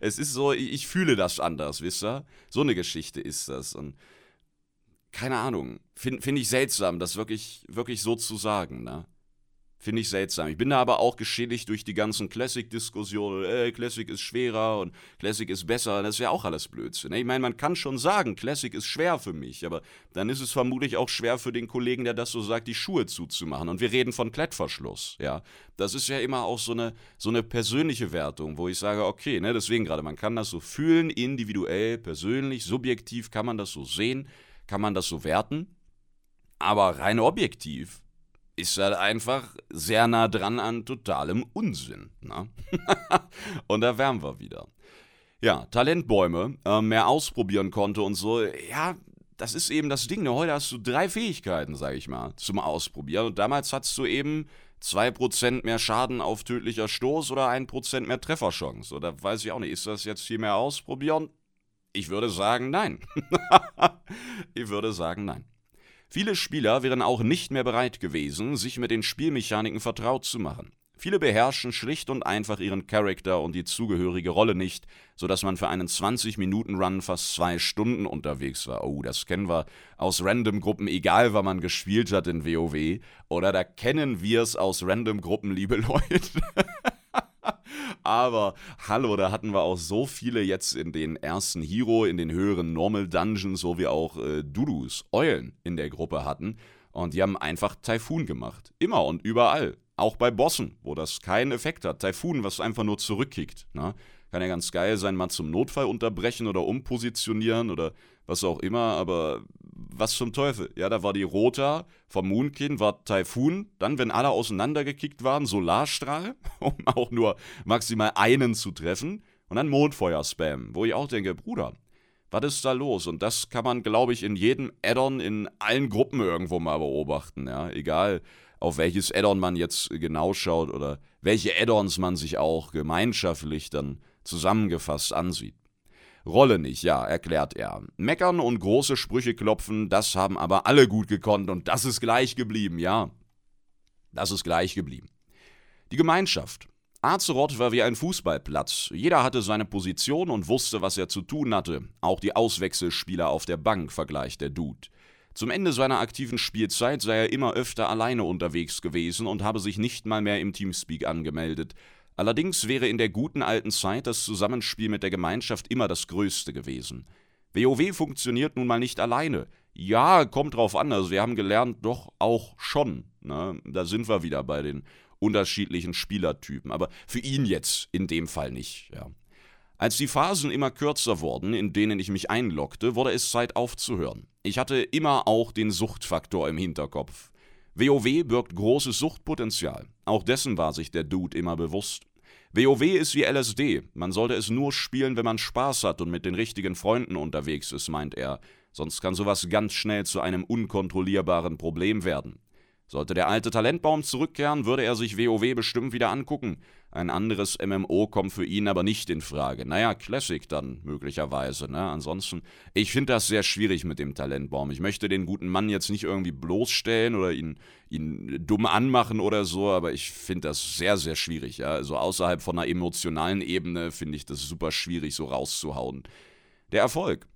Es ist so, ich fühle das anders, wisst ihr? So eine Geschichte ist das. Und keine Ahnung. Find ich seltsam, das wirklich so zu sagen, ne? Finde ich seltsam. Ich bin da aber auch geschädigt durch die ganzen Classic-Diskussionen. Classic ist schwerer und Classic ist besser. Das ist ja auch alles Blödsinn. Ne? Ich meine, man kann schon sagen, Classic ist schwer für mich. Aber dann ist es vermutlich auch schwer für den Kollegen, der das so sagt, die Schuhe zuzumachen. Und wir reden von Klettverschluss. Ja? Das ist ja immer auch so eine persönliche Wertung, wo ich sage, okay, ne, deswegen gerade, man kann das so fühlen, individuell, persönlich, subjektiv kann man das so sehen, kann man das so werten. Aber rein objektiv ist halt einfach sehr nah dran an totalem Unsinn. Ne? Und da wären wir wieder. Ja, Talentbäume, mehr ausprobieren konnte und so. Ja, das ist eben das Ding. Ne? Heute hast du 3 Fähigkeiten, sag ich mal, zum Ausprobieren. Und damals hattest du eben 2% mehr Schaden auf tödlicher Stoß oder 1% mehr Trefferchance. Oder weiß ich auch nicht, ist das jetzt viel mehr ausprobieren? Ich würde sagen, nein. Viele Spieler wären auch nicht mehr bereit gewesen, sich mit den Spielmechaniken vertraut zu machen. Viele beherrschen schlicht und einfach ihren Charakter und die zugehörige Rolle nicht, sodass man für einen 20-Minuten-Run fast 2 Stunden unterwegs war. Oh, das kennen wir aus Random-Gruppen, egal wann man gespielt hat in WoW. Oder da kennen wir es aus Random-Gruppen, liebe Leute. Aber hallo, da hatten wir auch so viele jetzt in den ersten Hero, in den höheren Normal Dungeons, wo wir auch Dudus, Eulen in der Gruppe hatten. Und die haben einfach Taifun gemacht. Immer und überall. Auch bei Bossen, wo das keinen Effekt hat. Taifun, was einfach nur zurückkickt. Ne? Kann ja ganz geil sein, mal zum Notfall unterbrechen oder umpositionieren oder was auch immer. Aber was zum Teufel? Ja, da war die Rota vom Moonkin, war Taifun. Dann, wenn alle auseinandergekickt waren, Solarstrahl, um auch nur maximal einen zu treffen. Und dann Mondfeuer-Spam, wo ich auch denke, Bruder, was ist da los? Und das kann man, glaube ich, in jedem Add-on, in allen Gruppen irgendwo mal beobachten. Ja, egal, auf welches Add-on man jetzt genau schaut oder welche Add-ons man sich auch gemeinschaftlich dann zusammengefasst ansieht. Rolle nicht, ja, erklärt er. Meckern und große Sprüche klopfen, das haben aber alle gut gekonnt und das ist gleich geblieben, ja. Das ist gleich geblieben. Die Gemeinschaft. Azeroth war wie ein Fußballplatz. Jeder hatte seine Position und wusste, was er zu tun hatte. Auch die Auswechselspieler auf der Bank, vergleicht der Dude. Zum Ende seiner aktiven Spielzeit sei er immer öfter alleine unterwegs gewesen und habe sich nicht mal mehr im Teamspeak angemeldet. Allerdings wäre in der guten alten Zeit das Zusammenspiel mit der Gemeinschaft immer das Größte gewesen. WoW funktioniert nun mal nicht alleine. Ja, kommt drauf an, also wir haben gelernt, doch auch schon. Ne? Da sind wir wieder bei den unterschiedlichen Spielertypen, aber für ihn jetzt in dem Fall nicht. Ja. Als die Phasen immer kürzer wurden, in denen ich mich einloggte, wurde es Zeit aufzuhören. Ich hatte immer auch den Suchtfaktor im Hinterkopf. WoW birgt großes Suchtpotenzial. Auch dessen war sich der Dude immer bewusst. WoW ist wie LSD. Man sollte es nur spielen, wenn man Spaß hat und mit den richtigen Freunden unterwegs ist, meint er. Sonst kann sowas ganz schnell zu einem unkontrollierbaren Problem werden. Sollte der alte Talentbaum zurückkehren, würde er sich WoW bestimmt wieder angucken. Ein anderes MMO kommt für ihn aber nicht in Frage. Naja, Classic dann möglicherweise, ne? Ansonsten, ich finde das sehr schwierig mit dem Talentbaum. Ich möchte den guten Mann jetzt nicht irgendwie bloßstellen oder ihn dumm anmachen oder so, aber ich finde das sehr, sehr schwierig. Ja? Also außerhalb von einer emotionalen Ebene finde ich das super schwierig, so rauszuhauen. Der Erfolg.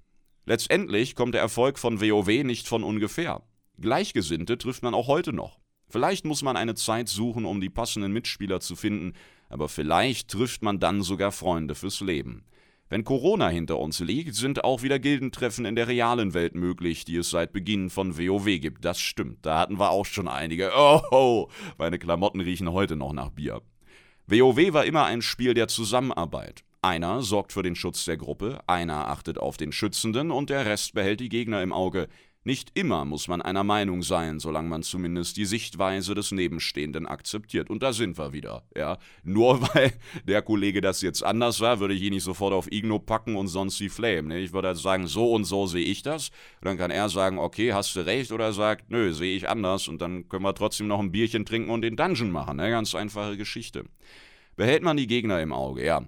Letztendlich kommt der Erfolg von WoW nicht von ungefähr. Gleichgesinnte trifft man auch heute noch. Vielleicht muss man eine Zeit suchen, um die passenden Mitspieler zu finden, aber vielleicht trifft man dann sogar Freunde fürs Leben. Wenn Corona hinter uns liegt, sind auch wieder Gildentreffen in der realen Welt möglich, die es seit Beginn von WoW gibt. Das stimmt, da hatten wir auch schon einige. Oh, meine Klamotten riechen heute noch nach Bier. WoW war immer ein Spiel der Zusammenarbeit. Einer sorgt für den Schutz der Gruppe, einer achtet auf den Schützenden und der Rest behält die Gegner im Auge. Nicht immer muss man einer Meinung sein, solange man zumindest die Sichtweise des Nebenstehenden akzeptiert. Und da sind wir wieder, ja. Nur weil der Kollege das jetzt anders war, würde ich ihn nicht sofort auf Igno packen und sonst die Flame. Ich würde also sagen, so und so sehe ich das. Und dann kann er sagen, okay, hast du recht? Oder sagt, nö, sehe ich anders. Und dann können wir trotzdem noch ein Bierchen trinken und den Dungeon machen. Ne? Ganz einfache Geschichte. Behält man die Gegner im Auge, ja.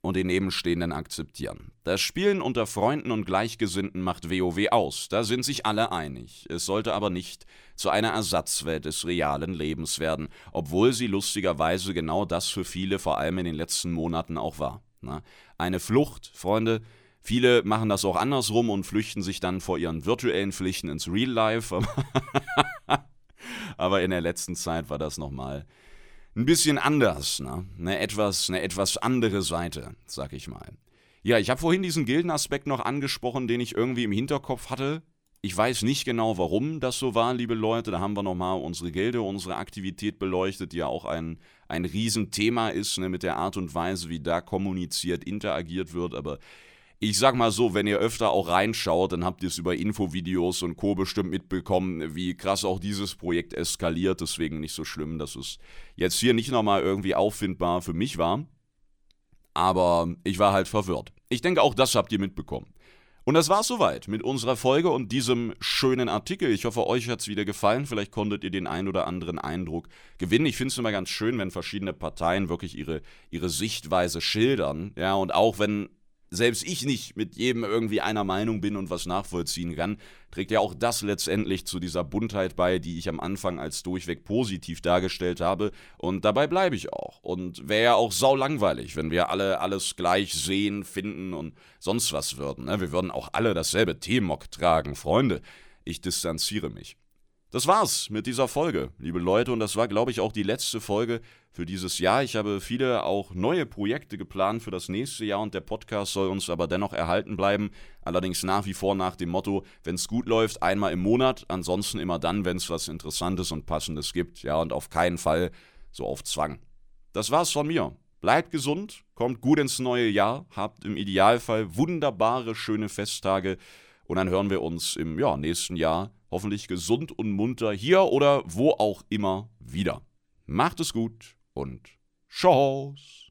Und den Nebenstehenden akzeptieren. Das Spielen unter Freunden und Gleichgesinnten macht WoW aus, da sind sich alle einig. Es sollte aber nicht zu einer Ersatzwelt des realen Lebens werden, obwohl sie lustigerweise genau das für viele vor allem in den letzten Monaten auch war. Na, eine Flucht, Freunde. Viele machen das auch andersrum und flüchten sich dann vor ihren virtuellen Pflichten ins Real Life. Aber in der letzten Zeit war das nochmal ein bisschen anders, ne? Eine etwas andere Seite, sag ich mal. Ja, ich habe vorhin diesen Gildenaspekt noch angesprochen, den ich irgendwie im Hinterkopf hatte. Ich weiß nicht genau, warum das so war, liebe Leute. Da haben wir nochmal unsere Gilde, unsere Aktivität beleuchtet, die ja auch ein Riesenthema ist, ne? Mit der Art und Weise, wie da kommuniziert, interagiert wird. Aber ich sag mal so, wenn ihr öfter auch reinschaut, dann habt ihr es über Infovideos und Co. bestimmt mitbekommen, wie krass auch dieses Projekt eskaliert. Deswegen nicht so schlimm, dass es jetzt hier nicht nochmal irgendwie auffindbar für mich war. Aber ich war halt verwirrt. Ich denke, auch das habt ihr mitbekommen. Und das war's soweit mit unserer Folge und diesem schönen Artikel. Ich hoffe, euch hat's wieder gefallen. Vielleicht konntet ihr den einen oder anderen Eindruck gewinnen. Ich finde es immer ganz schön, wenn verschiedene Parteien wirklich ihre Sichtweise schildern. Ja, und auch wenn selbst ich nicht mit jedem irgendwie einer Meinung bin und was nachvollziehen kann, trägt ja auch das letztendlich zu dieser Buntheit bei, die ich am Anfang als durchweg positiv dargestellt habe. Und dabei bleibe ich auch. Und wäre ja auch saulangweilig, wenn wir alle alles gleich sehen, finden und sonst was würden. Wir würden auch alle dasselbe T-Mock tragen. Freunde, ich distanziere mich. Das war's mit dieser Folge, liebe Leute, und das war, glaube ich, auch die letzte Folge für dieses Jahr. Ich habe viele auch neue Projekte geplant für das nächste Jahr und der Podcast soll uns aber dennoch erhalten bleiben. Allerdings nach wie vor nach dem Motto, wenn's gut läuft, einmal im Monat, ansonsten immer dann, wenn's was Interessantes und Passendes gibt. Ja, und auf keinen Fall so auf Zwang. Das war's von mir. Bleibt gesund, kommt gut ins neue Jahr, habt im Idealfall wunderbare, schöne Festtage und dann hören wir uns im nächsten Jahr hoffentlich gesund und munter hier oder wo auch immer wieder. Macht es gut und tschau.